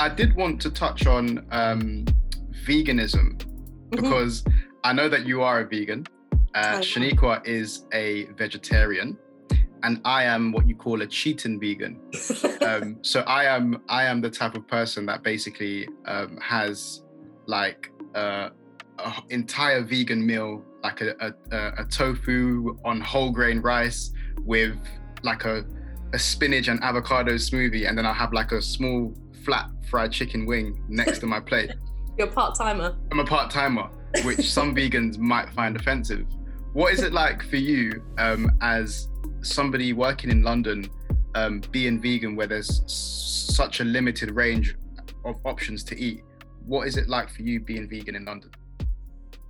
I did want to touch on veganism, because I know that you are a vegan. Shaniqua is a vegetarian, and I am what you call a cheatin' vegan. So I am the type of person that basically has like an entire vegan meal, like a tofu on whole grain rice with like a spinach and avocado smoothie, and then I have like a small flat fried chicken wing next to my plate. You're a part-timer. I'm a part-timer, which some vegans might find offensive. What is it like for you as somebody working in London, being vegan where there's such a limited range of options to eat? What is it like for you being vegan in London?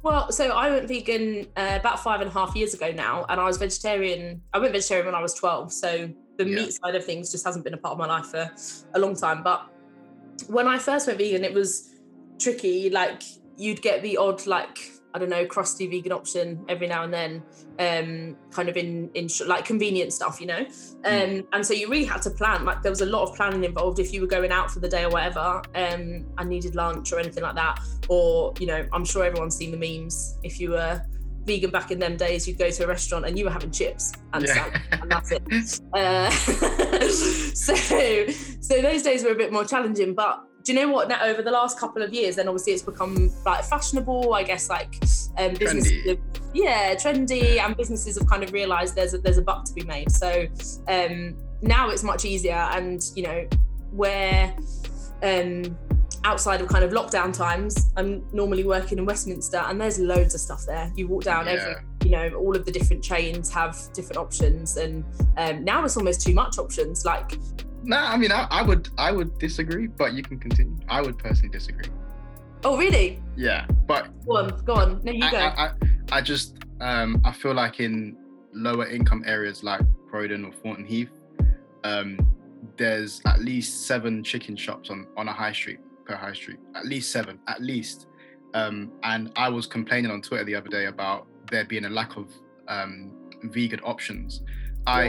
Well, so I went vegan about 5.5 years ago now, and I was vegetarian. I went vegetarian when I was 12, so the meat side of things just hasn't been a part of my life for a long time. But when I first went vegan, it was tricky. Like, you'd get the odd, like, I don't know, crusty vegan option every now and then, kind of in like convenient stuff, you know? And so you really had to plan. Like, there was a lot of planning involved if you were going out for the day or whatever. I needed lunch or anything like that. Or, you know, I'm sure everyone's seen the memes. If you were vegan back in them days, you'd go to a restaurant and you were having chips and stuff, and that's it. So those days were a bit more challenging. But do you know what? Now, over the last couple of years, then obviously it's become like fashionable, I guess, like businesses, trendy, and businesses have kind of realised there's a buck to be made. So now it's much easier, and you know, where outside of kind of lockdown times, I'm normally working in Westminster, and there's loads of stuff there. You walk down every, you know, all of the different chains have different options, and now it's almost too much options. Like, I mean, I would disagree, but you can continue. I would personally disagree. Oh, really? Yeah, but go on. No, you go. I just I feel like in lower income areas like Croydon or Thornton Heath, there's at least 7 chicken shops on a high street. And I was complaining on Twitter the other day about there being a lack of vegan options.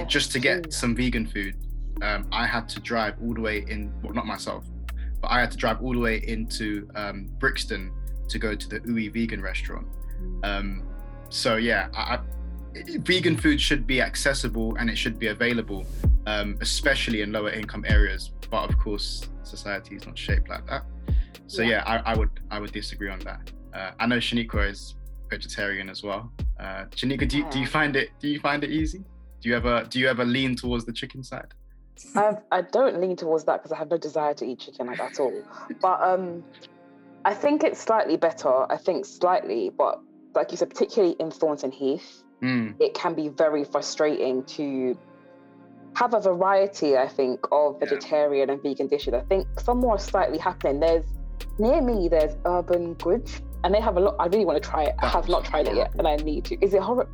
Just to get some vegan food, I had to drive all the way in, well, not myself, but I had to drive all the way into Brixton to go to the Uwe vegan restaurant. Vegan food should be accessible and it should be available, especially in lower income areas. But of course, society is not shaped like that. So I would disagree on that. I know Shaniqua is vegetarian as well. Shaniqua, do you find it easy? Do you ever lean towards the chicken side? I don't lean towards that because I have no desire to eat chicken like at all. But I think it's slightly better. But like you said, particularly in Thornton Heath, it can be very frustrating to have a variety, I think, of vegetarian and vegan dishes. I think some more are slightly happening. Near me, there's Urban Goods, and they have a lot. I really want to try it. I have not tried it yet, and I need to. Is it horrible?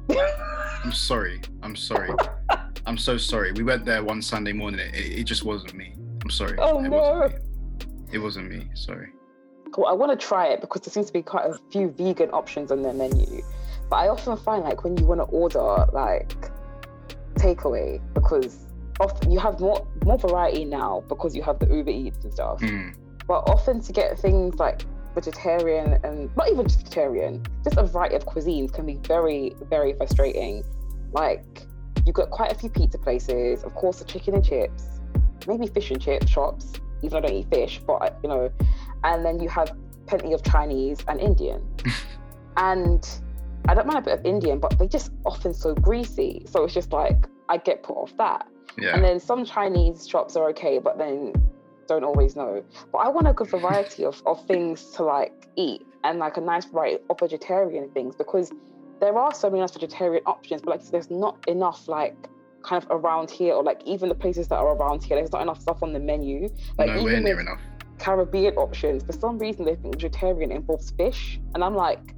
I'm sorry. I'm so sorry. We went there one Sunday morning. It just wasn't me. I'm sorry. Oh, no. It wasn't me. Sorry. Cool. I want to try it because there seems to be quite a few vegan options on their menu. But I often find, like, when you want to order, like, takeaway, because often you have more variety now because you have the Uber Eats and stuff. But often to get things like vegetarian and not even vegetarian, just a variety of cuisines can be very, very frustrating. Like, you've got quite a few pizza places, of course, the chicken and chips, maybe fish and chip shops, even though I don't eat fish, but you know, and then you have plenty of Chinese and Indian. And I don't mind a bit of Indian, but they're just often so greasy. So it's just like, I get put off that. Yeah. And then some Chinese shops are okay, but then don't always know. But I want a good variety of things to like eat, and like a nice variety of vegetarian things, because there are so many nice vegetarian options, but like there's not enough like kind of around here, or like even the places that are around here, there's not enough stuff on the menu. Like, nowhere near enough. Caribbean options, for some reason they think vegetarian involves fish. And I'm like,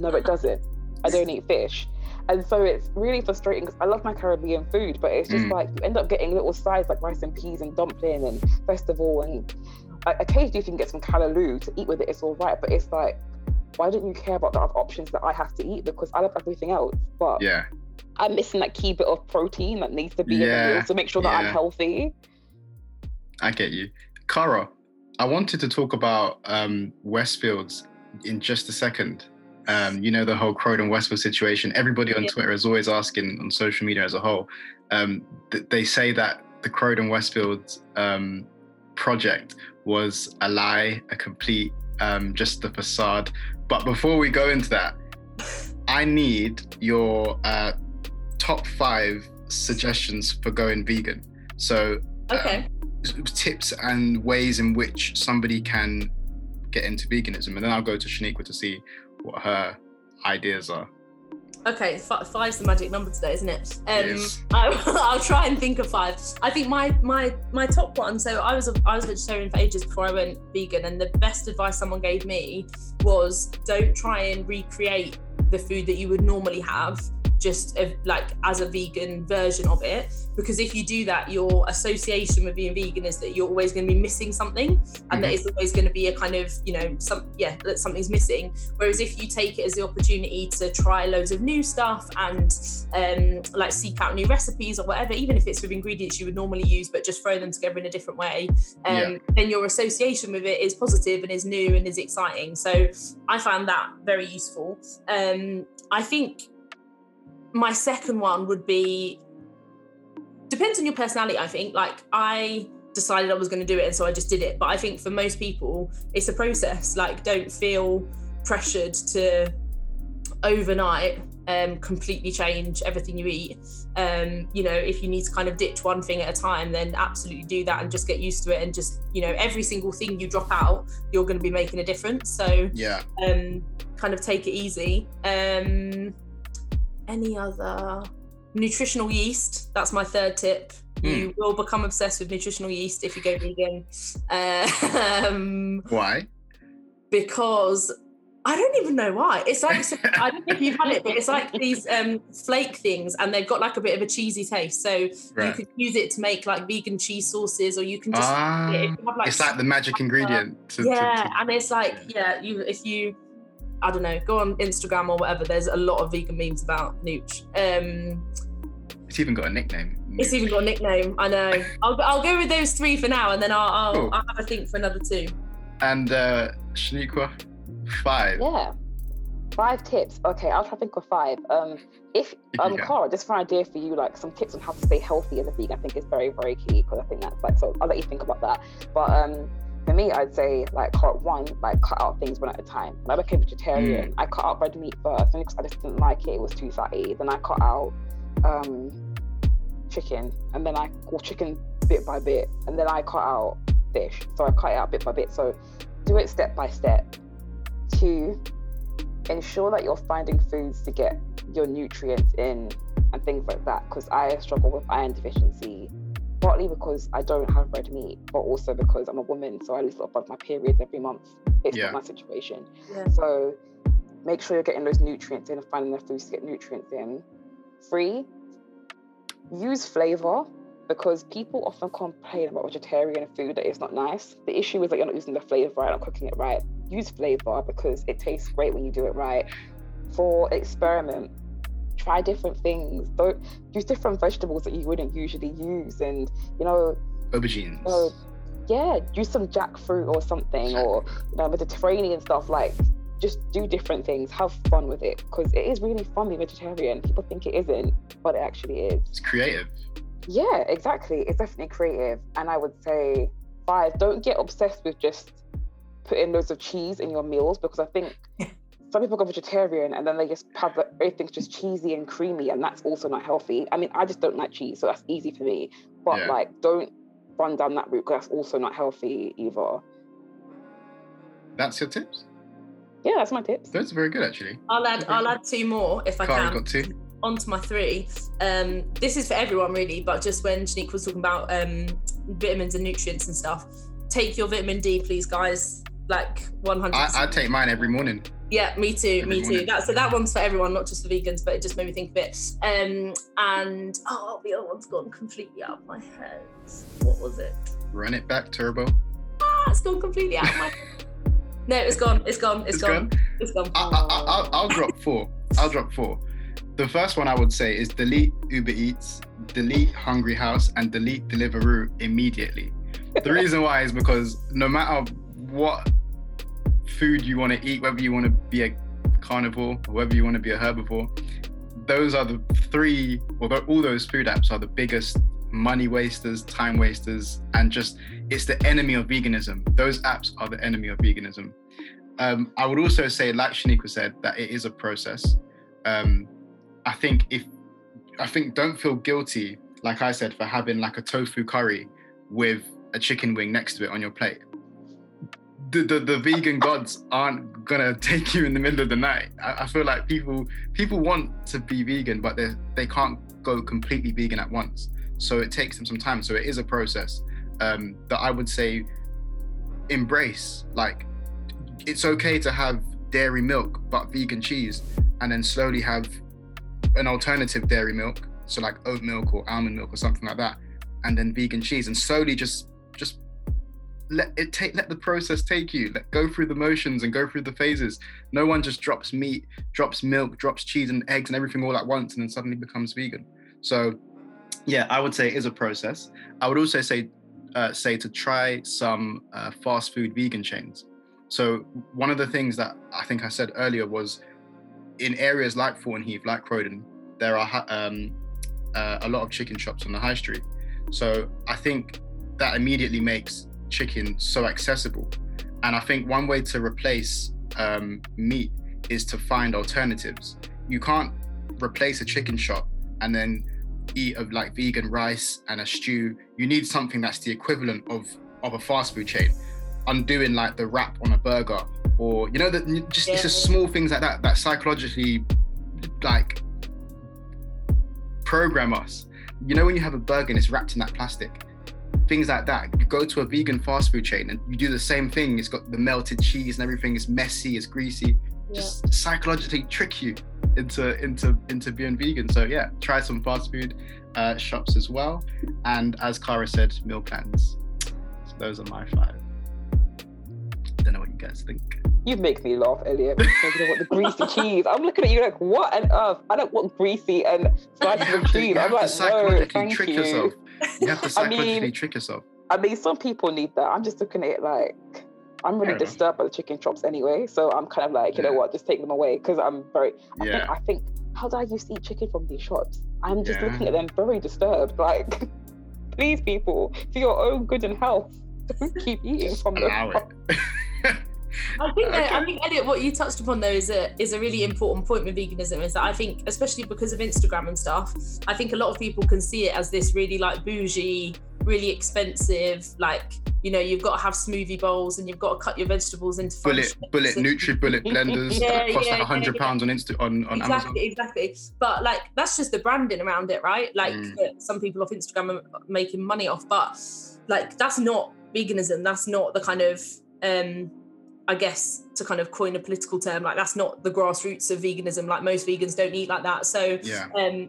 no, it doesn't. I don't eat fish. And so it's really frustrating because I love my Caribbean food, but it's just like you end up getting little sides like rice and peas and dumpling and festival, and like, occasionally you can get some callaloo to eat with it, it's all right, but it's like, why don't you care about the other options that I have to eat? Because I love everything else, but I'm missing that key bit of protein that needs to be in the meal to make sure that I'm healthy. I get you. Caragh, I wanted to talk about Westfields in just a second. You know, the whole Croydon Westfield situation. Everybody on Twitter is always asking, on social media as a whole. They say that the Croydon Westfield project was a lie, a complete, just the facade. But before we go into that, I need your top 5 suggestions for going vegan. So tips and ways in which somebody can get into veganism. And then I'll go to Shaniqua to see what her ideas are. Okay, 5's the magic number today, isn't it? Yes. I'll try and think of 5. I think my top one, so I was vegetarian for ages before I went vegan, and the best advice someone gave me was don't try and recreate the food that you would normally have, just like as a vegan version of it, because if you do that, your association with being vegan is that you're always going to be missing something, and that it's always going to be a kind of, you know, that something's missing. Whereas if you take it as the opportunity to try loads of new stuff and like seek out new recipes or whatever, even if it's with ingredients you would normally use, but just throw them together in a different way, then your association with it is positive and is new and is exciting. So I found that very useful. I think my second one would be, depends on your personality, I think. Like, I decided I was going to do it, and so I just did it. But I think for most people, it's a process. Like, don't feel pressured to overnight completely change everything you eat. You know, if you need to kind of ditch one thing at a time, then absolutely do that and just get used to it. And just, you know, every single thing you drop out, you're going to be making a difference. So kind of take it easy. Any other? Nutritional yeast, that's my third tip. You will become obsessed with nutritional yeast if you go vegan. Why? Because I don't even know why. It's like, I don't know if you've had it, but it's like these flake things, and they've got like a bit of a cheesy taste. So you could use it to make like vegan cheese sauces, or you can just... it's like the magic ingredient. And it's like, I don't know, go on Instagram or whatever, there's a lot of vegan memes about Nooch. It's even got a nickname. Nooch. It's even got a nickname, I know. I'll go with those 3 for now, and then I'll have a think for another 2. And Shaniqua, 5. Yeah, 5 tips. Okay, I'll try to think of 5. Cara, just for an idea for you, like some tips on how to stay healthy as a vegan, I think is very, very key, because I think that's like, so I'll let you think about that. But for me, I'd say, like, part 1, like, cut out things one at a time. When I became vegetarian, I cut out red meat first, only because I just didn't like it. It was too fatty. Then I cut out chicken, and then I cut chicken bit by bit, and then I cut out fish. So I cut it out bit by bit. So do it step by step. 2, ensure that you're finding foods to get your nutrients in and things like that, because I struggle with iron deficiency. Partly because I don't have red meat, but also because I'm a woman, so I lose a lot of my periods every month. It's not my situation. Yeah. So make sure you're getting those nutrients in and finding the foods to get nutrients in. 3, use flavour, because people often complain about vegetarian food that it's not nice. The issue is that you're not using the flavour right, not cooking it right. Use flavour, because it tastes great when you do it right. 4, experiment. Try different things. Don't use different vegetables that you wouldn't usually use, and you know, aubergines. Use some jackfruit or something, or you know, Mediterranean stuff. Like, just do different things. Have fun with it, because it is really fun being vegetarian. People think it isn't, but it actually is. It's creative. Yeah, exactly. It's definitely creative. And I would say 5. Don't get obsessed with just putting loads of cheese in your meals, because I think. Some people go vegetarian and then they just have everything's just cheesy and creamy, and that's also not healthy. I mean, I just don't like cheese, so that's easy for me. But like, don't run down that route, because that's also not healthy either. That's your tips? Yeah, that's my tips. Those are very good, actually. I'll add 2 more if I can. I've got 2. On to my 3. This is for everyone really, but just when Shaniqua was talking about vitamins and nutrients and stuff, take your vitamin D, please, guys. Like 100%. I take mine every morning. Yeah, me too, every morning. So that one's for everyone, not just for vegans, but it just made me think of it. The other one's gone completely out of my head. What was it? Run it back, Turbo. It's gone completely out of my head. No, it's gone. I'll drop 4. The first one I would say is delete Uber Eats, delete Hungry House, and delete Deliveroo immediately. The reason why is because no matter what food you want to eat, whether you want to be a carnivore or whether you want to be a herbivore, those are the three, or all those food apps are the biggest money wasters, time wasters, and just, it's the enemy of veganism. Those apps are the enemy of veganism. I would also say, like Shaniqua said, that it is a process. I think don't feel guilty, like I said, for having like a tofu curry with a chicken wing next to it on your plate. The vegan gods aren't gonna take you in the middle of the night. I feel like people want to be vegan, but they can't go completely vegan at once. So it takes them some time. So it is a process that I would say embrace. Like, it's okay to have dairy milk, but vegan cheese, and then slowly have an alternative dairy milk. So like oat milk or almond milk or something like that, and then vegan cheese, and slowly just let the process take you. Let go through the motions and go through the phases. No one just drops meat, drops milk, drops cheese and eggs and everything all at once and then suddenly becomes vegan. So yeah, I would say it is a process. I would also say to try some fast food vegan chains. So one of the things that I think I said earlier was, in areas like Thornton Heath, like Croydon, there are a lot of chicken shops on the high street. So I think that immediately makes chicken so accessible. And I think one way to replace meat is to find alternatives. You can't replace a chicken shop and then eat of like vegan rice and a stew. You need something that's the equivalent of a fast food chain. Undoing like the wrap on a burger, or you know, that just, yeah. It's just small things like that psychologically like program us. You know, when you have a burger and it's wrapped in that plastic, things like that. You go to a vegan fast food chain and you do the same thing. It's got the melted cheese and everything. It's messy, it's greasy. Yeah. Just psychologically trick you into being vegan. So yeah, try some fast food shops as well. And as Caragh said, meal plans. So those are my five. Don't know what you guys think. You make me laugh, Elliot. You know what, the greasy cheese. I'm looking at you like, what on earth? I don't want greasy and sliced cheese. I'm like, no, thank you. Yourself. You have to psychologically trick yourself. I mean, some people need that. I'm just looking at it like, I'm really disturbed by the chicken chops anyway. So I'm kind of like, you know what, just take them away, because I'm very. I think, how do I used to eat chicken from these shops? I'm just looking at them very disturbed. Like, please, people, for your own good and health, don't keep eating from them. Allow it. I think Elliot, what you touched upon though is a really important point with veganism, is that I think, especially because of Instagram and stuff, I think a lot of people can see it as this really like bougie, really expensive, like, you know, you've got to have smoothie bowls and you've got to cut your vegetables into bullet NutriBullet blenders that cost like £100 on Amazon. Exactly. But like, that's just the branding around it, right? Like some people off Instagram are making money off, but like, that's not veganism. That's not the kind of I guess, to kind of coin a political term, like that's not the grassroots of veganism. Like most vegans don't eat like that. So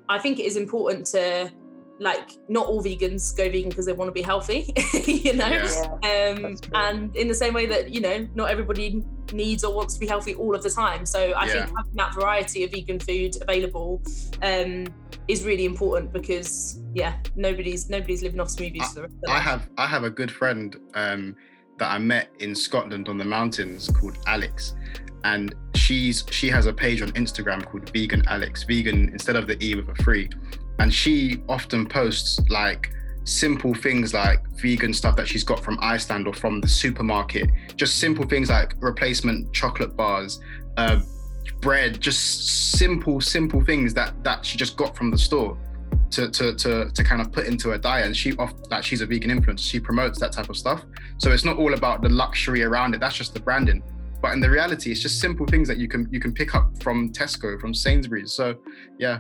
I think it is important to, like, not all vegans go vegan because they want to be healthy, you know? Yeah. And in the same way that, you know, not everybody needs or wants to be healthy all of the time. So I think having that variety of vegan food available is really important, because nobody's living off smoothies for the rest of their life. I have a good friend that I met in Scotland on the mountains called Alex, and she has a page on Instagram called Vegan Alex, vegan instead of the E with a 3, and she often posts like simple things like vegan stuff that she's got from Iceland or from the supermarket, just simple things like replacement chocolate bars, bread, just simple things that she just got from the store to kind of put into her diet. And she's a vegan influencer. She promotes that type of stuff. So it's not all about the luxury around it. That's just the branding. But in the reality, it's just simple things that you can pick up from Tesco, from Sainsbury's. So yeah.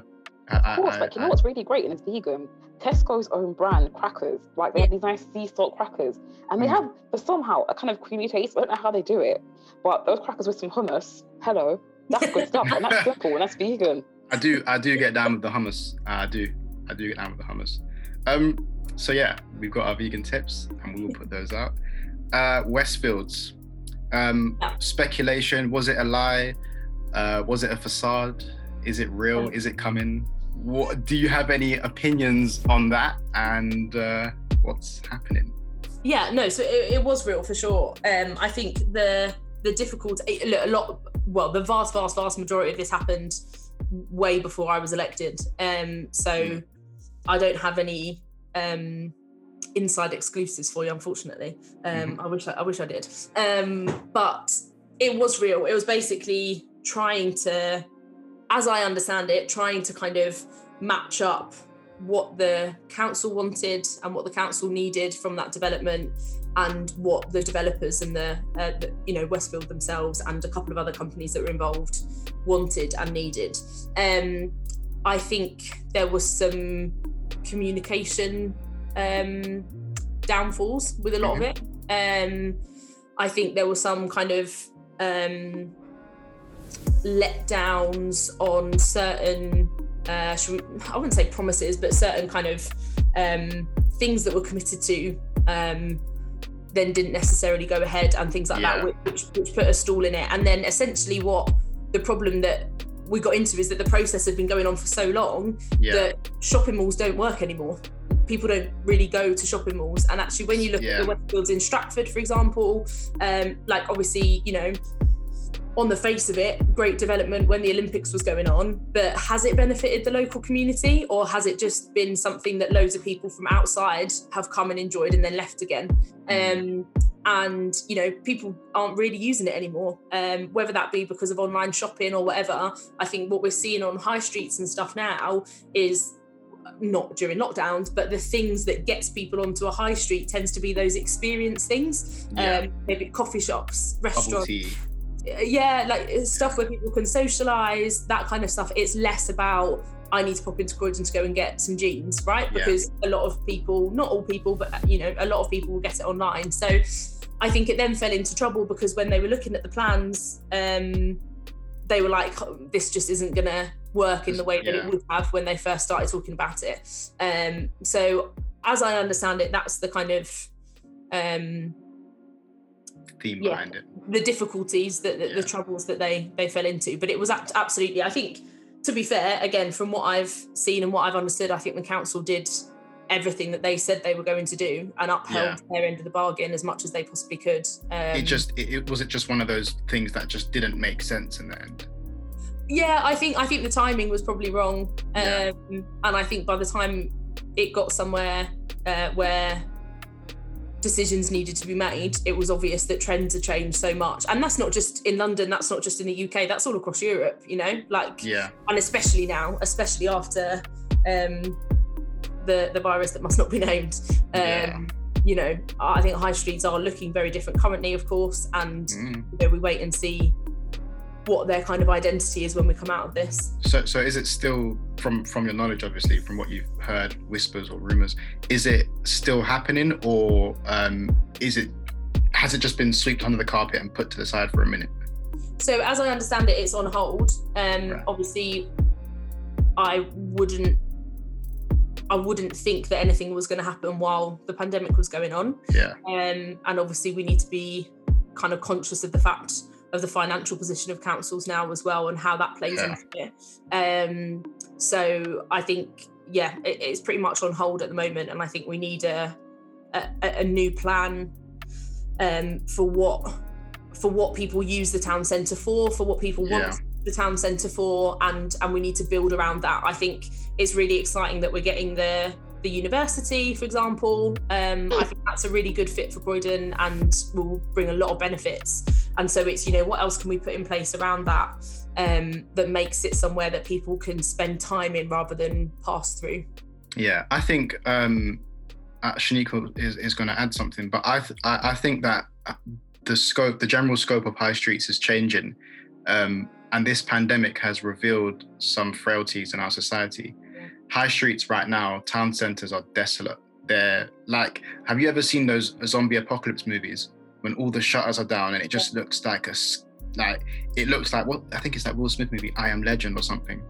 Of course, you know what's really great, and it's vegan. Tesco's own brand crackers, like they have these nice sea salt crackers, and they have somehow a kind of creamy taste. I don't know how they do it, but those crackers with some hummus, hello, that's good stuff, and that's simple, and that's vegan. I do get down with the hummus. I do get down with the hummus. So yeah, we've got our vegan tips and we will put those out. Westfields. Speculation, was it a lie? Was it a facade? Is it real? Is it coming? What, do you have any opinions on that and what's happening? Yeah, no, so it was real for sure. I think the difficulty, a lot, well, the vast majority of this happened way before I was elected. I don't have any inside exclusives for you, unfortunately. I wish I did. But it was real. It was basically trying to, as I understand it, trying to kind of match up what the council wanted and what the council needed from that development, and what the developers and the Westfield themselves and a couple of other companies that were involved wanted and needed. I think there was some communication downfalls with a lot of it. I think there were some kind of letdowns on certain, I wouldn't say promises, but certain kind of things that were committed to then didn't necessarily go ahead and things like that, which put a stall in it. And then essentially what the problem that we got into is that the process had been going on for so long that shopping malls don't work anymore. People don't really go to shopping malls. And actually when you look at the Westfields in Stratford, for example, like obviously, on the face of it, great development when the Olympics was going on, but has it benefited the local community, or has it just been something that loads of people from outside have come and enjoyed and then left again? And, people aren't really using it anymore, whether that be because of online shopping or whatever. I think what we're seeing on high streets and stuff now is not during lockdowns, but the things that gets people onto a high street tends to be those experience things, maybe coffee shops, restaurants. Like stuff where people can socialise, that kind of stuff. It's less about, I need to pop into Croydon to go and get some jeans, right? Because a lot of people, not all people, but, a lot of people will get it online. So I think it then fell into trouble because when they were looking at the plans, they were like, this just isn't going to work in the way that it would have when they first started talking about it. So as I understand it, that's the kind of... theme behind it. The difficulties, the troubles that they fell into. But it was absolutely, I think, to be fair, again, from what I've seen and what I've understood, I think the council did everything that they said they were going to do and upheld their end of the bargain as much as they possibly could. It was just one of those things that just didn't make sense in the end. Yeah, I think the timing was probably wrong. And I think by the time it got somewhere where decisions needed to be made, it was obvious that trends had changed so much. And that's not just in London, that's not just in the UK, that's all across Europe, and especially now, especially after the virus that must not be named. I think high streets are looking very different currently, of course, and we wait and see what their kind of identity is when we come out of this. So is it still, from your knowledge, obviously, from what you've heard, whispers or rumours, is it still happening, or has it just been swept under the carpet and put to the side for a minute? So as I understand it, it's on hold. Obviously, I wouldn't think that anything was going to happen while the pandemic was going on. And obviously we need to be kind of conscious of the fact of the financial position of councils now as well, and how that plays into it. So I think, it's pretty much on hold at the moment, and I think we need a new plan for what people use the town centre for what people want the town centre for, and we need to build around that. I think it's really exciting that we're getting the university, for example. I think that's a really good fit for Croydon and will bring a lot of benefits. And so it's, what else can we put in place around that that makes it somewhere that people can spend time in rather than pass through? Yeah, I think Shaniqua is going to add something, but I think that the general scope of high streets is changing, and this pandemic has revealed some frailties in our society. High streets right now, town centres are desolate. They're like, have you ever seen those zombie apocalypse movies when all the shutters are down and it just looks like I think it's that Will Smith movie, I Am Legend or something.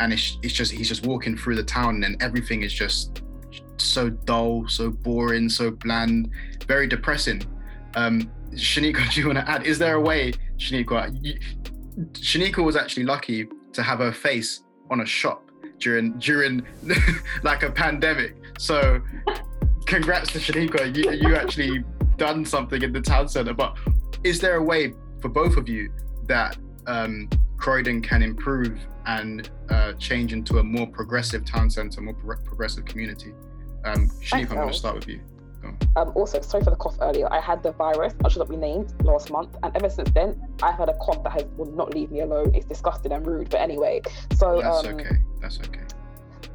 And it's just, he's just walking through the town and everything is just so dull, so boring, so bland, very depressing. Shaniqua, do you want to add? Is there a way, Shaniqua was actually lucky to have her face on a shop during like a pandemic. So congrats to Shaniqua, you actually done something in the town centre. But is there a way for both of you that Croydon can improve and change into a more progressive town centre, more progressive community? Shaniqua, I'm going to start with you. Also, sorry for the cough earlier. I had the virus, I should not be named, last month, and ever since then, I've had a cough that will not leave me alone. It's disgusting and rude, but anyway. So that's okay. That's okay.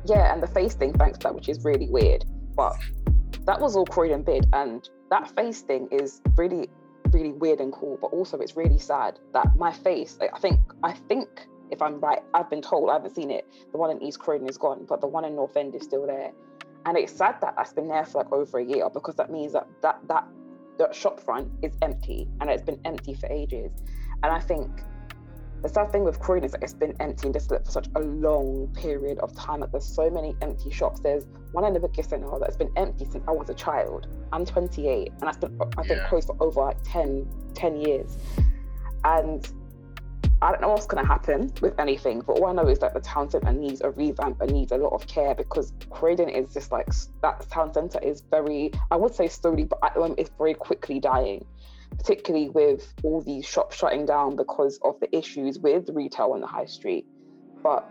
Yeah, and the face thing, thanks for that, which is really weird. But that was all Croydon Bid, and that face thing is really, really weird and cool. But also, it's really sad that my face. Like, I think if I'm right, I've been told, I haven't seen it. The one in East Croydon is gone, but the one in North End is still there. And it's sad that that's been there for like over a year, because that means that shop front is empty, and it's been empty for ages. And I think the sad thing with Croydon is that it's been empty and desolate for such a long period of time. Like, there's so many empty shops. There's one in the Vicar Centre that's been empty since I was a child. I'm 28, and that's been, I think, closed for over like 10 years. And I don't know what's going to happen with anything, but all I know is that the town centre needs a revamp and needs a lot of care, because Croydon is just like, that town centre is very, I would say slowly, but at the moment it's very quickly dying, particularly with all these shops shutting down because of the issues with retail on the high street. But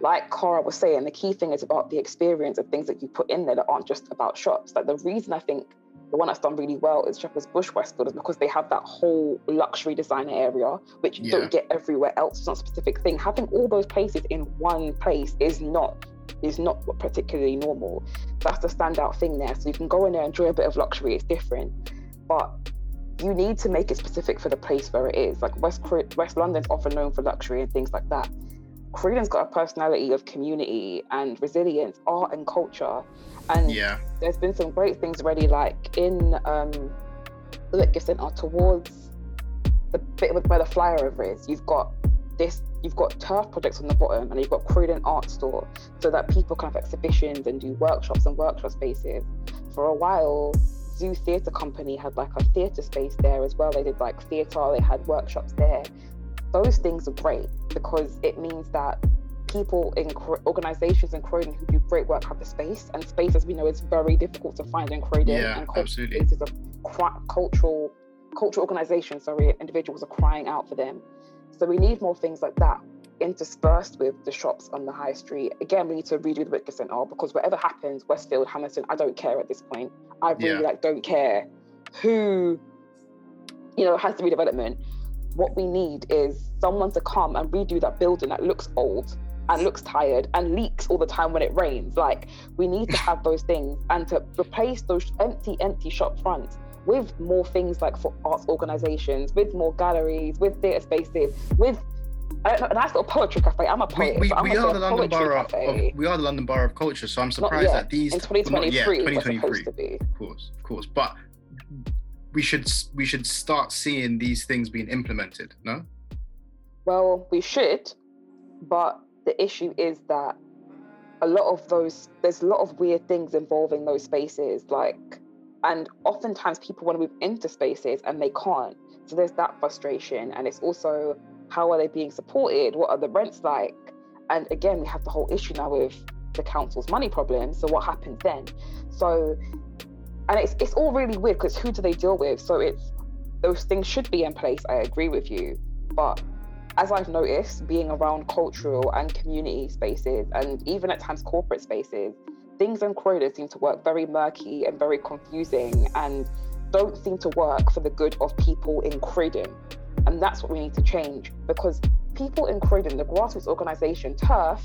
like Caragh was saying, the key thing is about the experience of things that you put in there that aren't just about shops. Like, the reason I think the one that's done really well is Shepherd's Bush Westfields, because they have that whole luxury designer area, which you don't get everywhere else. It's not a specific thing. Having all those places in one place is not particularly normal. That's the standout thing there. So you can go in there and enjoy a bit of luxury. It's different, but you need to make it specific for the place where it is. Like, West London's often known for luxury and things like that. Croydon's got a personality of community and resilience, art and culture, and there's been some great things already, like in the Liquor Centre towards the bit where the flyover is. You've got Turf projects on the bottom, and you've got Croydon Art Store, so that people can have exhibitions and do workshops and workshop spaces. For a while, Zoo Theatre Company had like a theatre space there as well. They did like theatre, they had workshops there. Those things are great, because it means that people in organisations in Croydon who do great work have the space, and space, as we know, is very difficult to find in Croydon. Yeah, and absolutely. Spaces of cultural organisations, individuals are crying out for them. So we need more things like that interspersed with the shops on the high street. Again, we need to redo the Wicker Centre, because whatever happens, Westfield, Hamilton, I don't care at this point. I really don't care who has the redevelopment. What we need is someone to come and redo that building that looks old and looks tired and leaks all the time when it rains. Like, we need to have those things, and to replace those empty shop fronts with more things like for arts organisations, with more galleries, with theatre spaces, with a nice little poetry cafe. I'm a poet. We are the London Borough of Culture, so I'm surprised that these in 2023. Well, 2023, to be. Of course, but. We should start seeing these things being implemented, no? Well, we should, but the issue is that there's a lot of weird things involving those spaces, like, and oftentimes people want to move into spaces and they can't. So there's that frustration, and it's also, how are they being supported? What are the rents like? And again, we have the whole issue now with the council's money problem. So what happens then? So. And it's all really weird, because who do they deal with? So it's, those things should be in place, I agree with you. But as I've noticed, being around cultural and community spaces, and even at times corporate spaces, things in Croydon seem to work very murky and very confusing, and don't seem to work for the good of people in Croydon. And that's what we need to change, because people in Croydon, the grassroots organisation Turf,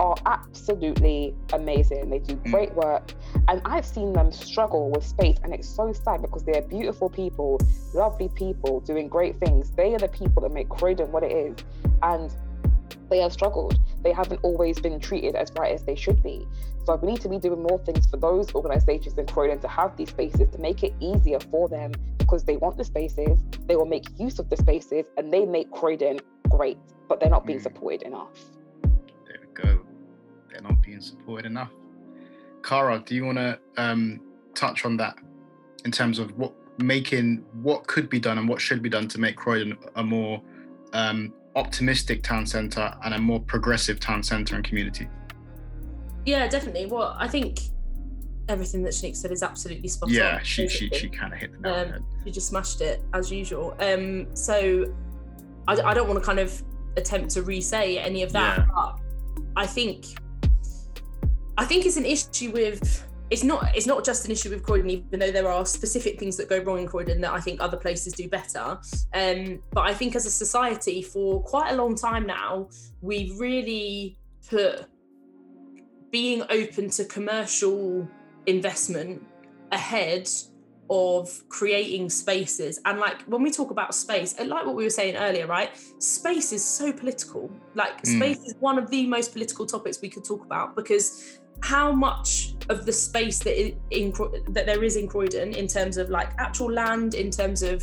are absolutely amazing. They do great work, and I've seen them struggle with space, and it's so sad, because they're beautiful people, lovely people doing great things. They are the people that make Croydon what it is, and they have struggled. They haven't always been treated as right as they should be. So we need to be doing more things for those organisations in Croydon to have these spaces, to make it easier for them, because they want the spaces, they will make use of the spaces, and they make Croydon great, but they're not being supported enough. They're not being supported enough. Caragh, do you want to touch on that in terms of what could be done and what should be done to make Croydon a more optimistic town centre and a more progressive town centre and community? Yeah, definitely. Well, I think everything that Shaniqua said is absolutely spot on. Yeah, she kind of hit the nail on the head. She just smashed it as usual. So I don't want to kind of attempt to re-say any of that, but I think it's an issue with. It's not just an issue with Croydon, even though there are specific things that go wrong in Croydon that I think other places do better. But I think as a society, for quite a long time now, we've really put being open to commercial investment ahead of creating spaces. And like when we talk about space, like what we were saying earlier, right? Space is so political. Like space is one of the most political topics we could talk about, because how much of the space that there is in Croydon in terms of like actual land, in terms of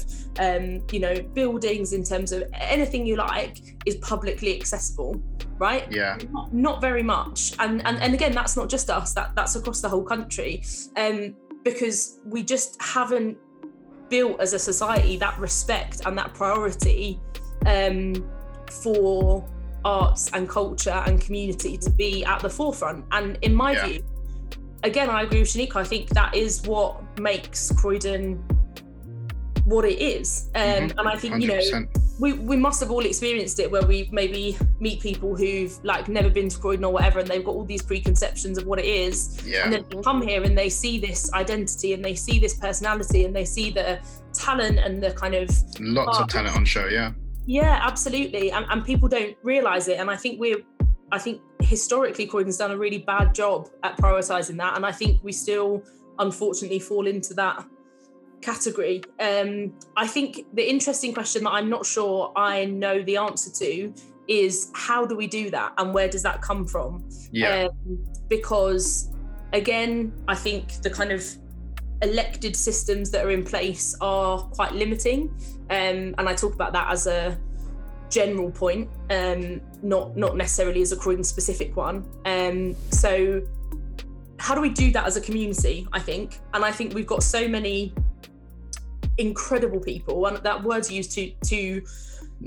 buildings, in terms of anything you like, is publicly accessible, right? Yeah. Not very much. And again, that's not just us, that's across the whole country. Because we just haven't built as a society that respect and that priority for arts and culture and community to be at the forefront. And in my view, again, I agree with Shaniqua. I think that is what makes Croydon what it is. And I think, 100%. We must have all experienced it, where we maybe meet people who've like never been to Croydon or whatever, and they've got all these preconceptions of what it is. Yeah. And then they come here and they see this identity and they see this personality and they see the talent and the kind of lots of talent on show. Yeah. Yeah, absolutely. And people don't realise it. And I think historically Croydon's done a really bad job at prioritising that. And I think we still unfortunately fall into that category. I think the interesting question that I'm not sure I know the answer to is, how do we do that? And where does that come from? Yeah. Because again, I think the kind of elected systems that are in place are quite limiting, and I talk about that as a general point, not necessarily as a Croydon specific one. So how do we do that as a community? I think, and I think we've got so many incredible people, and that word's used too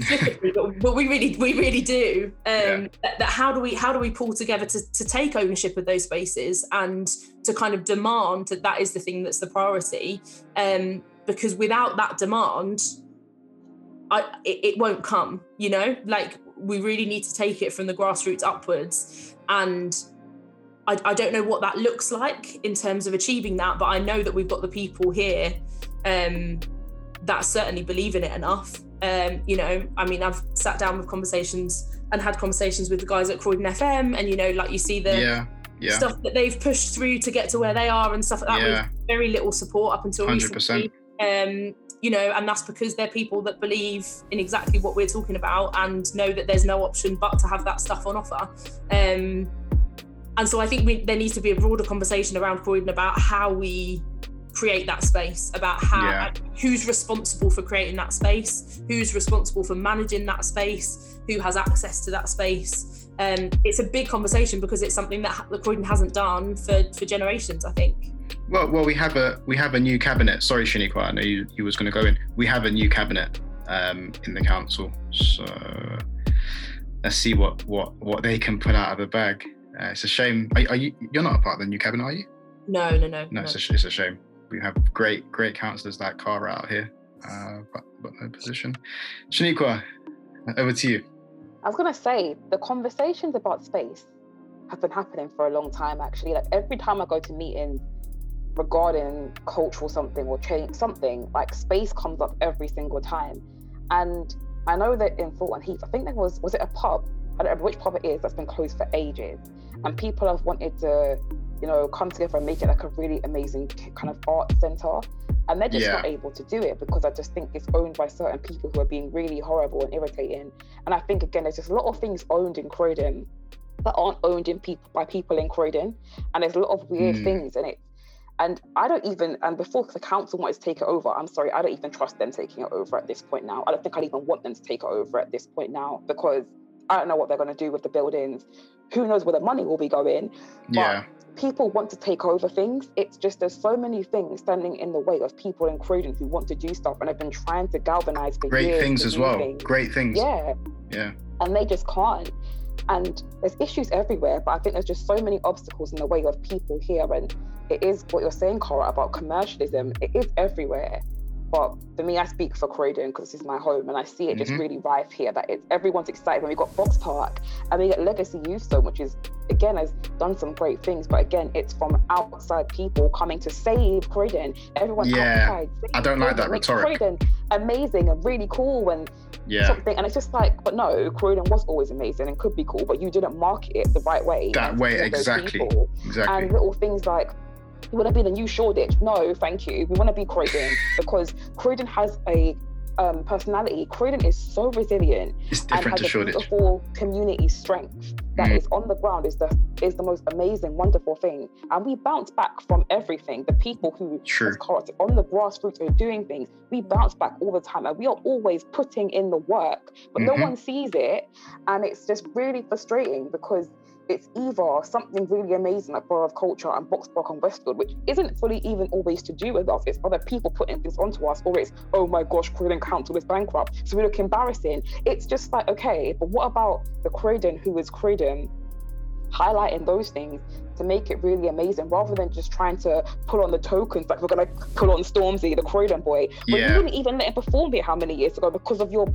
flippantly, but we really do. That how do we pull together to take ownership of those spaces and to kind of demand that is the thing that's the priority, because without that demand, it won't come. Like we really need to take it from the grassroots upwards, and I don't know what that looks like in terms of achieving that, but I know that we've got the people here that certainly believe in it enough. I've sat down with conversations and had conversations with the guys at Croydon FM, and like you see the stuff that they've pushed through to get to where they are and stuff like that, with very little support up until 100%. Recently. And that's because they're people that believe in exactly what we're talking about and know that there's no option but to have that stuff on offer. And so I think there needs to be a broader conversation around Croydon about how we create that space, about how who's responsible for creating that space, who's responsible for managing that space, who has access to that space. It's a big conversation because it's something that Croydon hasn't done for generations, I think. Well, we have a new cabinet. Sorry, Shaniqua, I know you was going to go in. We have a new cabinet in the council, so let's see what they can put out of the bag. It's a shame. You're not a part of the new cabinet, are you? No. It's a shame. We have great councillors like Caragh out here, but no position. Shaniqua, over to you. I was going to say, the conversations about space have been happening for a long time, actually. Like every time I go to meetings regarding cultural something or change something, like space comes up every single time. And I know that in Thornton Heath, I think there was it a pub? I don't remember which pub it is that's been closed for ages. And people have wanted to come together and make it like a really amazing kind of art centre, and they're just not able to do it because I just think it's owned by certain people who are being really horrible and irritating. And I think again, there's just a lot of things owned in Croydon that aren't owned in by people in Croydon, and there's a lot of weird things in it. And before the council wanted to take it over, I'm sorry, I don't even trust them taking it over at this point now. I don't think I'd even want them to take it over at this point now, because I don't know what they're going to do with the buildings. Who knows where the money will be going? But people want to take over things. It's just there's so many things standing in the way of people in Croydon who want to do stuff and have been trying to galvanise for years. Great things as well. Great things. Yeah. Yeah. And they just can't. And there's issues everywhere, but I think there's just so many obstacles in the way of people here. And it is what you're saying, Caragh, about commercialism. It is everywhere. But for me, I speak for Croydon because this is my home, and I see it just really rife here. That it's everyone's excited. And we've got Box Park, and we get Legacy Youth Zone, which is, again, has done some great things. But again, it's from outside people coming to save Croydon. Everyone outside. I don't like that rhetoric. Croydon amazing and really cool and something. And it's just like, but no, Croydon was always amazing and could be cool, but you didn't market it the right way. That way, exactly. And little things like, we want to be the new Shoreditch. No, thank you. We want to be Croydon because Croydon has a personality. Croydon is so resilient. It's different to Shoreditch. And has a beautiful community strength that is on the ground. Is the most amazing, wonderful thing. And we bounce back from everything. The people who on the grassroots are doing things. We bounce back all the time, and we are always putting in the work, but no one sees it, and it's just really frustrating because it's either something really amazing like Borough of Culture and Box Park on Westfield, which isn't fully even always to do with us. It's other people putting things onto us, or it's, oh my gosh, Croydon Council is bankrupt, so we look embarrassing. It's just like, okay, but what about the Croydon who is Croydon, highlighting those things to make it really amazing rather than just trying to pull on the tokens, like we're going to pull on Stormzy, the Croydon boy. But you wouldn't even let him perform here how many years ago because of your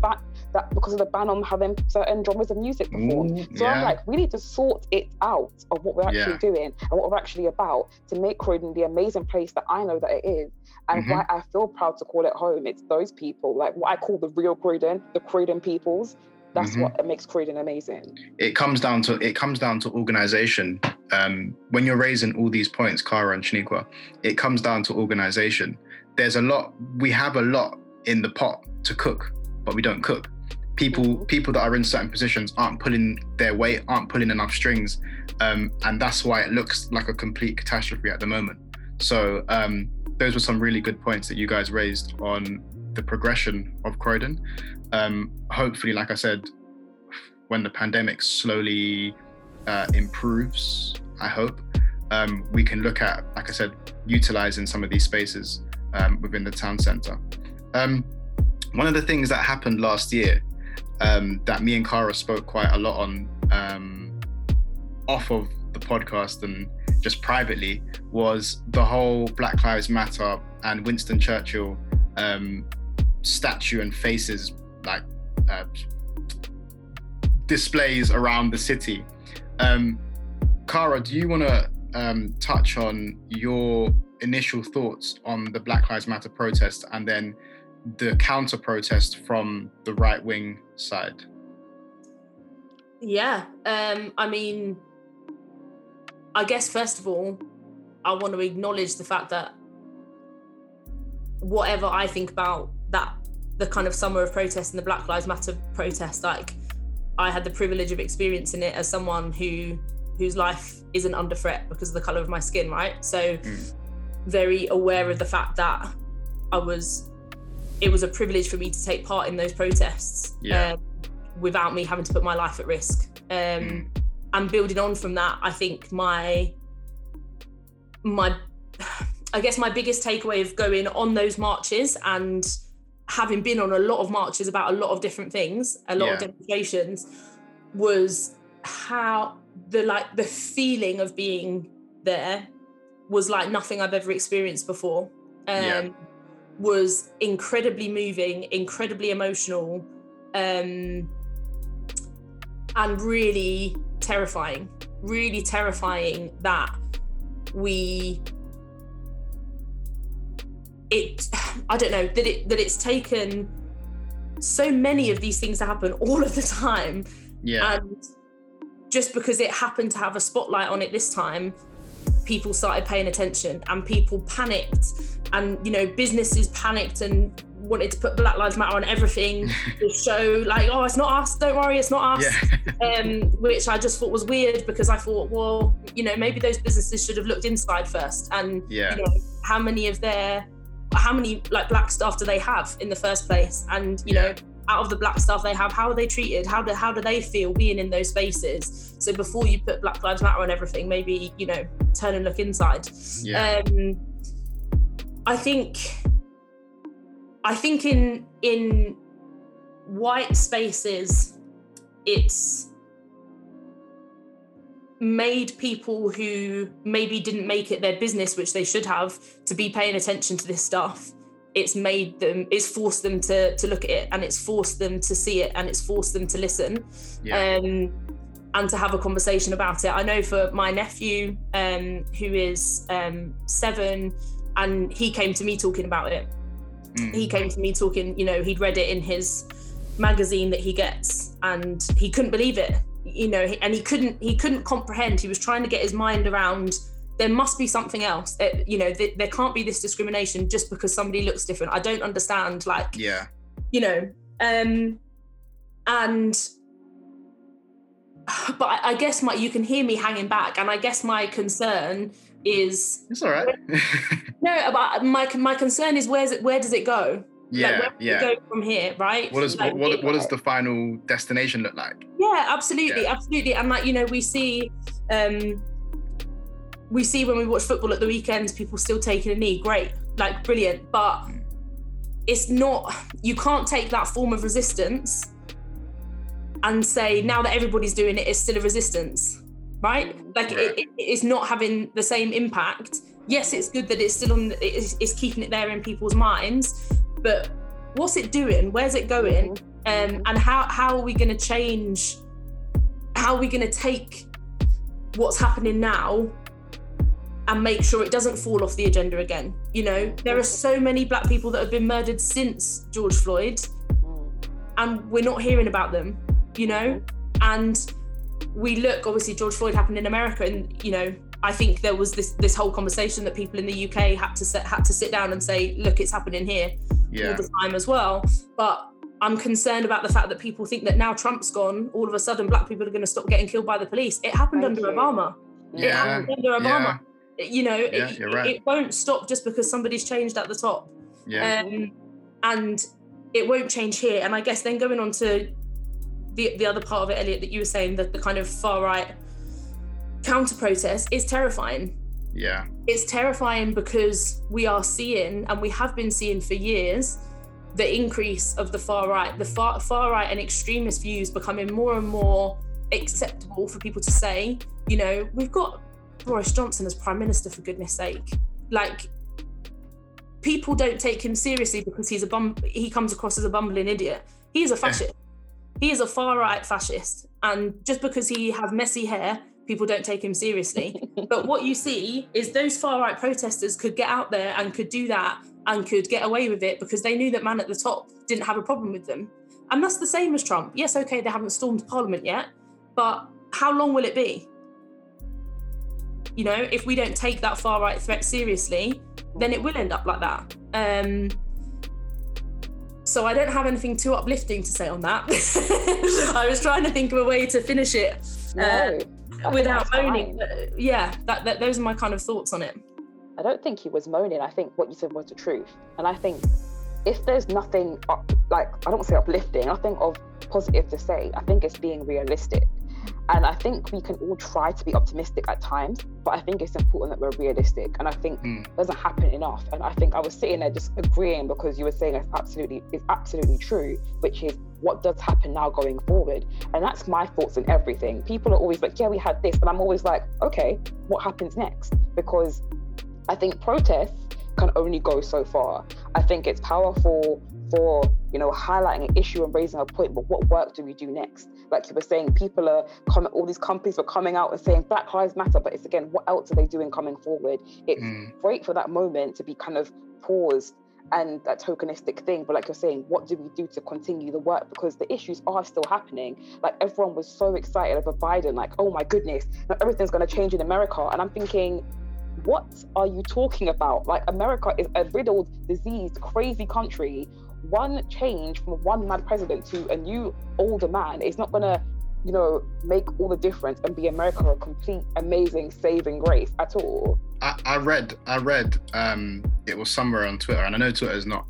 because of the ban on having certain genres of music performed. I'm like, we need to sort it out of what we're actually doing and what we're actually about to make Croydon the amazing place that I know that it is and why I feel proud to call it home. It's those people, like what I call the real Croydon, the Croydon peoples. That's what makes Croydon amazing. It comes down to organisation. When you're raising all these points, Caragh and Shaniqua, it comes down to organisation. There's a lot. We have a lot in the pot to cook, but we don't cook. People that are in certain positions aren't pulling their weight, aren't pulling enough strings, and that's why it looks like a complete catastrophe at the moment. So those were some really good points that you guys raised on the progression of Croydon. Hopefully, like I said, when the pandemic slowly improves, I hope, we can look at, like I said, utilising some of these spaces within the town centre. One of the things that happened last year that me and Caragh spoke quite a lot on off of the podcast and just privately was the whole Black Lives Matter and Winston Churchill statue and faces like displays around the city. Caragh, do you want to touch on your initial thoughts on the Black Lives Matter protest and then the counter protest from the right wing side? I mean, I guess first of all, I want to acknowledge the fact that whatever I think about that, the kind of summer of protest and the Black Lives Matter protest, like I had the privilege of experiencing it as someone whose life isn't under threat because of the colour of my skin, right? So very aware of the fact that it was a privilege for me to take part in those protests without me having to put my life at risk. And building on from that, I think my biggest takeaway of going on those marches and having been on a lot of marches about a lot of different things, a lot of demonstrations, was how the feeling of being there was like nothing I've ever experienced before. Was incredibly moving, incredibly emotional, and really terrifying that it's taken so many of these things to happen all of the time. And just because it happened to have a spotlight on it this time, people started paying attention and people panicked and, you know, businesses panicked and wanted to put Black Lives Matter on everything to show like, oh, it's not us, don't worry, it's not us. Which I just thought was weird because I thought, well, you know, maybe those businesses should have looked inside first and, you know, how many like black staff do they have in the first place? And, you know, out of the black staff they have, how are they treated? How do they feel being in those spaces? So before you put Black Lives Matter on everything, maybe, you know, turn and look inside. I think in white spaces, it's made people who maybe didn't make it their business, which they should have, to be paying attention to this stuff. It's made them, it's forced them to look at it, and it's forced them to see it, and it's forced them to listen, and to have a conversation about it. I know for my nephew, who is 7, and he came to me talking about it. He came to me talking, you know, he'd read it in his magazine that he gets, and he couldn't believe it, you know, and he couldn't comprehend. He was trying to get his mind around, there must be something else. You know, there can't be this discrimination just because somebody looks different. I don't understand, like, you know, but I guess you can hear me hanging back, and I guess my concern is, it's all right. No, but my concern is where does it go? Where do we go from here, right? What does the final destination look like? Yeah, absolutely, absolutely. And like, you know, we see when we watch football at the weekends, people still taking a knee. Great, like, brilliant. But it's not. You can't take that form of resistance and say, now that everybody's doing it, it's still a resistance, right? Like, it's not having the same impact. Yes, it's good that it's still on. It's keeping it there in people's minds. But what's it doing? Where's it going? And how are we going to change? How are we going to take what's happening now and make sure it doesn't fall off the agenda again? You know, there are so many black people that have been murdered since George Floyd, and we're not hearing about them, you know? And we look, obviously George Floyd happened in America, and, you know, I think there was this whole conversation that people in the UK had to sit down and say, look, it's happening here all the time as well. But I'm concerned about the fact that people think that now Trump's gone, all of a sudden black people are going to stop getting killed by the police. It happened under Obama. It happened under Obama. You know, it won't stop just because somebody's changed at the top. And it won't change here. And I guess then going on to the other part of it, Elliot, that you were saying, that the kind of far right counter-protest is terrifying. Yeah. It's terrifying because we are seeing, and we have been seeing for years, the increase of the far right and extremist views becoming more and more acceptable for people to say, you know, we've got Boris Johnson as Prime Minister, for goodness sake. Like, people don't take him seriously because he comes across as a bumbling idiot. He is a fascist. He is a far-right fascist. And just because he has messy hair, people don't take him seriously. But what you see is those far-right protesters could get out there and could do that and could get away with it because they knew that man at the top didn't have a problem with them. And that's the same as Trump. Yes, okay, they haven't stormed Parliament yet, but how long will it be? You know, if we don't take that far-right threat seriously, then it will end up like that. So I don't have anything too uplifting to say on that. I was trying to think of a way to finish it without moaning. But yeah, those are my kind of thoughts on it. I don't think he was moaning. I think what you said was the truth. And I think if there's nothing, I don't want to say uplifting, nothing of positive to say, I think it's being realistic. And I think we can all try to be optimistic at times, but I think it's important that we're realistic. And I think it doesn't happen enough. And I think I was sitting there just agreeing because you were saying it's absolutely true, which is what does happen now going forward. And that's my thoughts on everything. People are always like, yeah, we had this. And I'm always like, okay, what happens next? Because I think protests can only go so far. I think it's powerful for, you know, highlighting an issue and raising a point, but what work do we do next? Like you were saying, all these companies were coming out and saying Black Lives Matter, but it's again, what else are they doing coming forward? It's great for that moment to be kind of paused and that tokenistic thing, but like you're saying, what do we do to continue the work? Because the issues are still happening. Like, everyone was so excited over Biden, like, oh my goodness, now everything's gonna change in America. And I'm thinking, what are you talking about? Like, America is a riddled, diseased, crazy country. One change from one mad president to a new older man is not gonna, you know, make all the difference and be America a complete amazing saving grace at all. I read it was somewhere on Twitter, and I know Twitter is not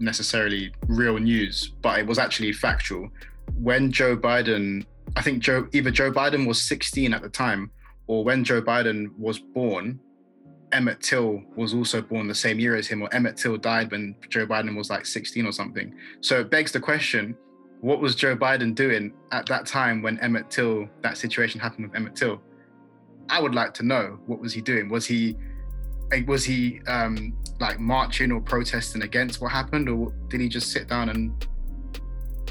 necessarily real news, but it was actually factual. When Joe Biden, I think either Joe Biden was 16 at the time, or when Joe Biden was born, Emmett Till was also born the same year as him, or Emmett Till died when Joe Biden was like 16 or something. So it begs the question, what was Joe Biden doing at that time when Emmett Till, that situation happened with Emmett Till? I would like to know, what was he doing? Was he like marching or protesting against what happened, or did he just sit down and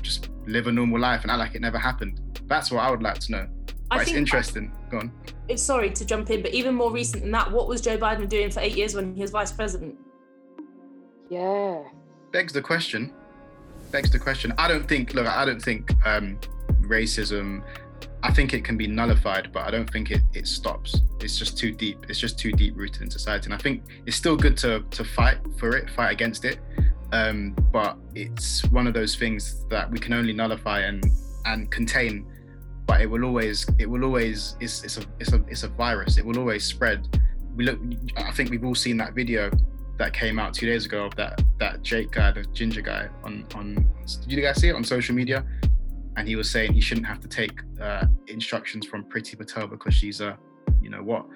just live a normal life and act like it never happened? That's what I would like to know. But it's interesting. Go on. Sorry to jump in, but even more recent than that, what was Joe Biden doing for 8 years when he was vice president? Yeah. Begs the question. I don't think racism, I think it can be nullified, but I don't think it stops. It's just too deep. It's just too deep rooted in society. And I think it's still good to fight for it, fight against it. But it's one of those things that we can only nullify and contain. But it will always it's a virus. It will always spread. I think we've all seen that video that came out 2 days ago of that Jake guy, the ginger guy on did you guys see it on social media? And he was saying he shouldn't have to take instructions from Priti Patel because she's a, you know what?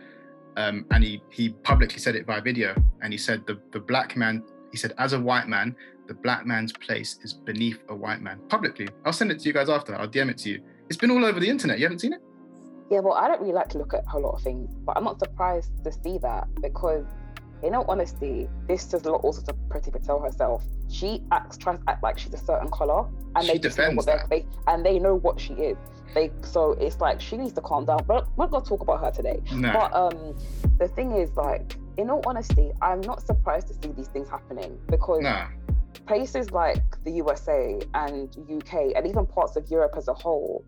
And he publicly said it by video. And he said the black man, he said, as a white man, the black man's place is beneath a white man. Publicly. I'll send it to you guys after. I'll DM it to you. It's been all over the internet. You haven't seen it? Yeah, well, I don't really like to look at a whole lot of things, but I'm not surprised to see that because, in all honesty, this does a lot also to Priti Patel herself. She tries to act like she's a certain colour, and they defend that. They know what she is. So it's like she needs to calm down. But we're not gonna talk about her today. No. But the thing is, like, in all honesty, I'm not surprised to see these things happening because places like the USA and UK and even parts of Europe as a whole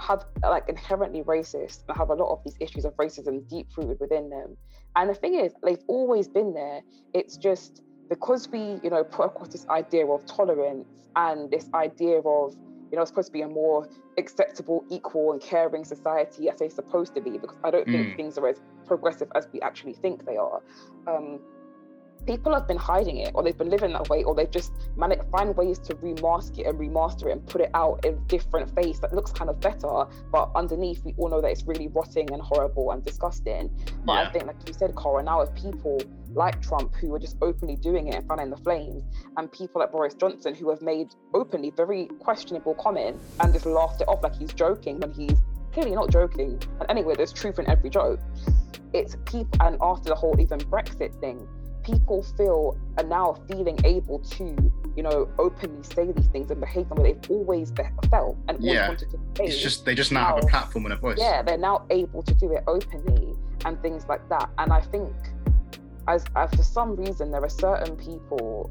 have inherently racist and have a lot of these issues of racism deep rooted within them. And the thing is, they've always been there. It's just because we, you know, put across this idea of tolerance and this idea of, you know, it's supposed to be a more acceptable, equal and caring society as they're supposed to be, because I don't think things are as progressive as we actually think they are. People have been hiding it, or they've been living that way, or they've just managed to find ways to remask it and remaster it and put it out in a different face that looks kind of better, but underneath we all know that it's really rotting and horrible and disgusting. But I think, like you said, Caragh, now with people like Trump who are just openly doing it and fanning the flames, and people like Boris Johnson who have made openly very questionable comments and just laughed it off like he's joking when he's clearly not joking. And anyway, there's truth in every joke. It's people, and after the whole even Brexit thing, people are now feeling able to, you know, openly say these things and behave the way they've always felt and always wanted to behave. It's just they just now have a platform and a voice. Yeah, they're now able to do it openly and things like that. And I think, as for some reason, there are certain people,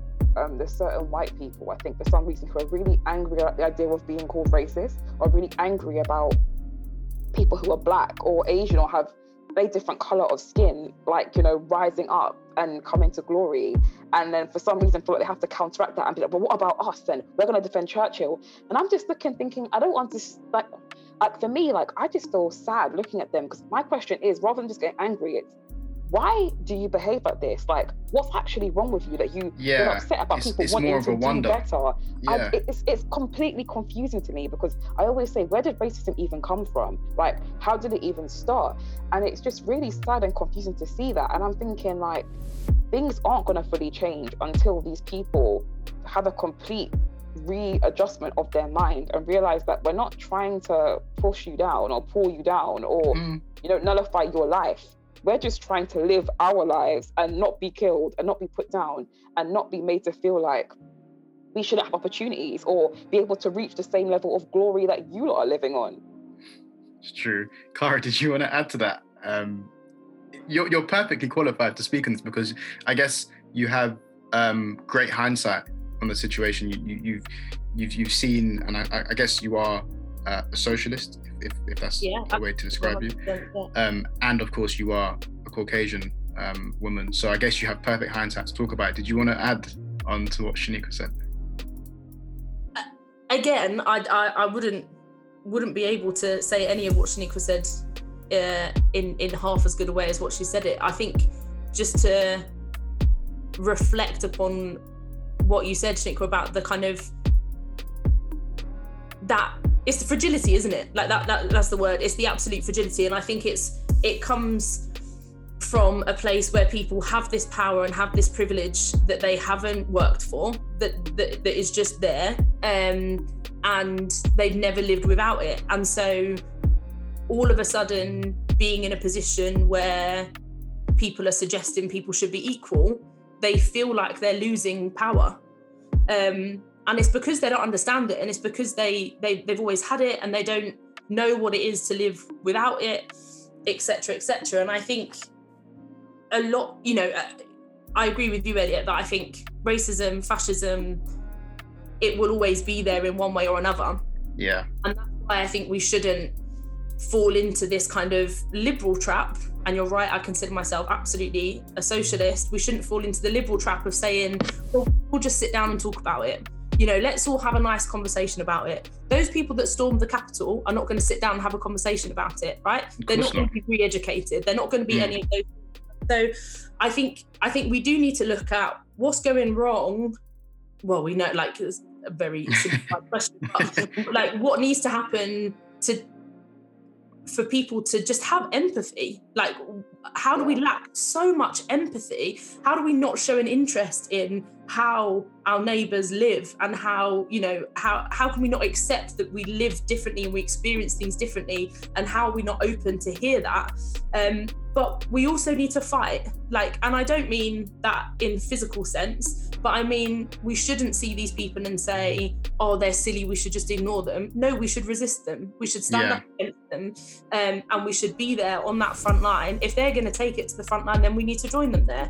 there's certain white people, I think, for some reason, who are really angry at the idea of being called racist, or really angry about people who are black or Asian or have a different color of skin, like, you know, rising up and coming to glory, and then for some reason feel like they have to counteract that and be like, but what about us then? We're going to defend Churchill. And I'm just looking, thinking, I don't want to, like for me, like, I just feel sad looking at them, because my question is, rather than just getting angry, it's, why do you behave like this? Like, what's actually wrong with you that you get upset about people wanting to do better? Yeah. It's completely confusing to me, because I always say, where did racism even come from? Like, how did it even start? And it's just really sad and confusing to see that. And I'm thinking, like, things aren't going to fully change until these people have a complete readjustment of their mind and realize that we're not trying to push you down or pull you down or, you know, nullify your life. We're just trying to live our lives and not be killed and not be put down and not be made to feel like we should have opportunities or be able to reach the same level of glory that you lot are living on. It's true. Caragh, did you want to add to that? You're perfectly qualified to speak on this, because I guess you have great hindsight on the situation. You've seen, and I guess you are a socialist, if that's the way to describe you. And of course you are a Caucasian woman, so I guess you have perfect hindsight to talk about it. Did you want to add on to what Shaniqua said? Again, I wouldn't be able to say any of what Shaniqua said in half as good a way as what she said it. I think just to reflect upon what you said, Shaniqua, about the kind of that it's the fragility, isn't it? Like that's the word. It's the absolute fragility. And I think it comes from a place where people have this power and have this privilege that they haven't worked for, that is just there, and they've never lived without it. And so all of a sudden being in a position where people are suggesting people should be equal, they feel like they're losing power. And it's because they don't understand it, and it's because they've always had it and they don't know what it is to live without it, etc., etc. And I think a lot, you know, I agree with you, Elliot, that I think racism, fascism, it will always be there in one way or another. Yeah. And that's why I think we shouldn't fall into this kind of liberal trap. And you're right, I consider myself absolutely a socialist. We shouldn't fall into the liberal trap of saying, well, we'll just sit down and talk about it. You know, let's all have a nice conversation about it. Those people that stormed the Capitol are not going to sit down and have a conversation about it, right? They're not going to be re-educated. They're not going to be any of those. So I think we do need to look at what's going wrong. Well, we know, like, it's a very simplified question, but like, what needs to happen for people to just have empathy? Like, how do we lack so much empathy? How do we not show an interest in how our neighbours live, and how, you know, how can we not accept that we live differently and we experience things differently, and how are we not open to hear that? But we also need to fight. Like, and I don't mean that in physical sense, but I mean, we shouldn't see these people and say, oh, they're silly, we should just ignore them. No, we should resist them. We should stand up against them, and we should be there on that front line. If they're going to take it to the front line, then we need to join them there.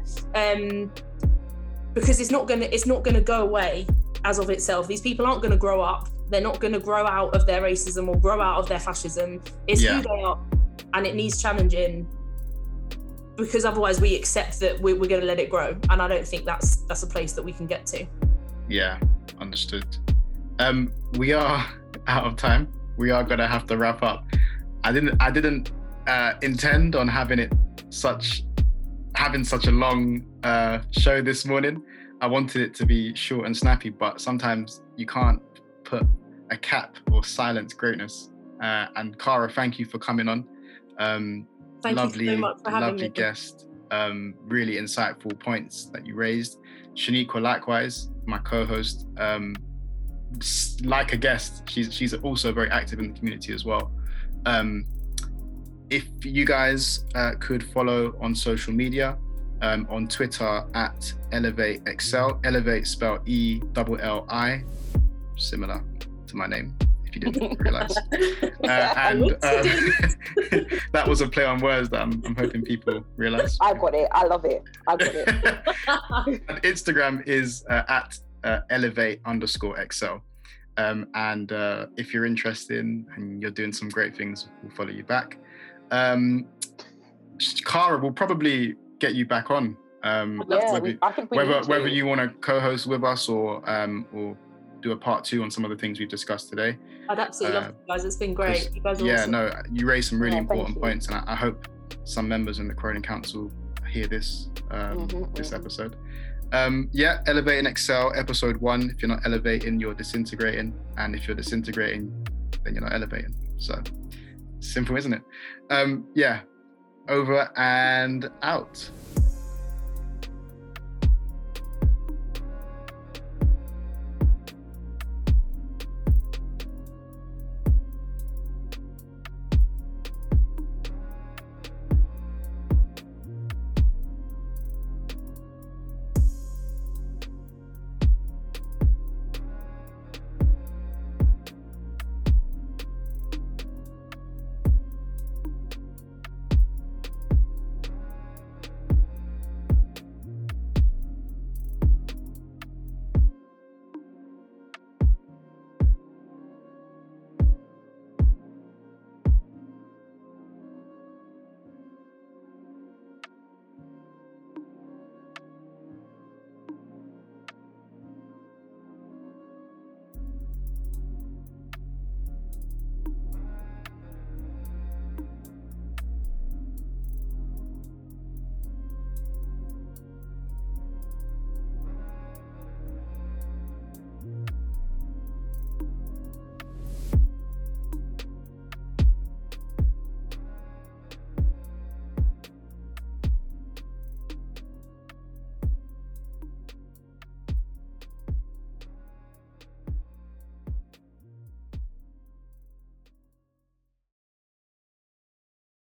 Because it's not going to go away as of itself. These people aren't going to grow up. They're not going to grow out of their racism or grow out of their fascism. It's who they are, and it needs challenging, because otherwise we accept that we're going to let it grow, and I don't think that's a place that we can get to. Yeah, understood. We are out of time. We are going to have to wrap up. I didn't intend on having such a long show this morning. I wanted it to be short and snappy, but sometimes you can't put a cap or silence greatness. And Caragh, thank you for coming on. Thank you so much for having me. Lovely guest. Really insightful points that you raised. Shaniqua, likewise, my co-host. Like a guest, she's also very active in the community as well. If you guys could follow on social media, on Twitter at Elevate Excel, Elevate spelled ELLI, similar to my name, if you didn't realise. That was a play on words that I'm hoping people realise. I got it, I love it, I got it. And Instagram is at Elevate_Excel. If you're interested and you're doing some great things, we'll follow you back. Caragh, will probably get you back on. Whether you want to co-host with us or do a part two on some of the things we've discussed today. I'd absolutely love you guys. It's been great. You guys are awesome. No, you raised some really important points, and I hope some members in the Croydon Council hear this this episode. Elevate and Excel, episode 1. If you're not elevating, you're disintegrating, and if you're disintegrating, then you're not elevating. So simple, isn't it? Over and out.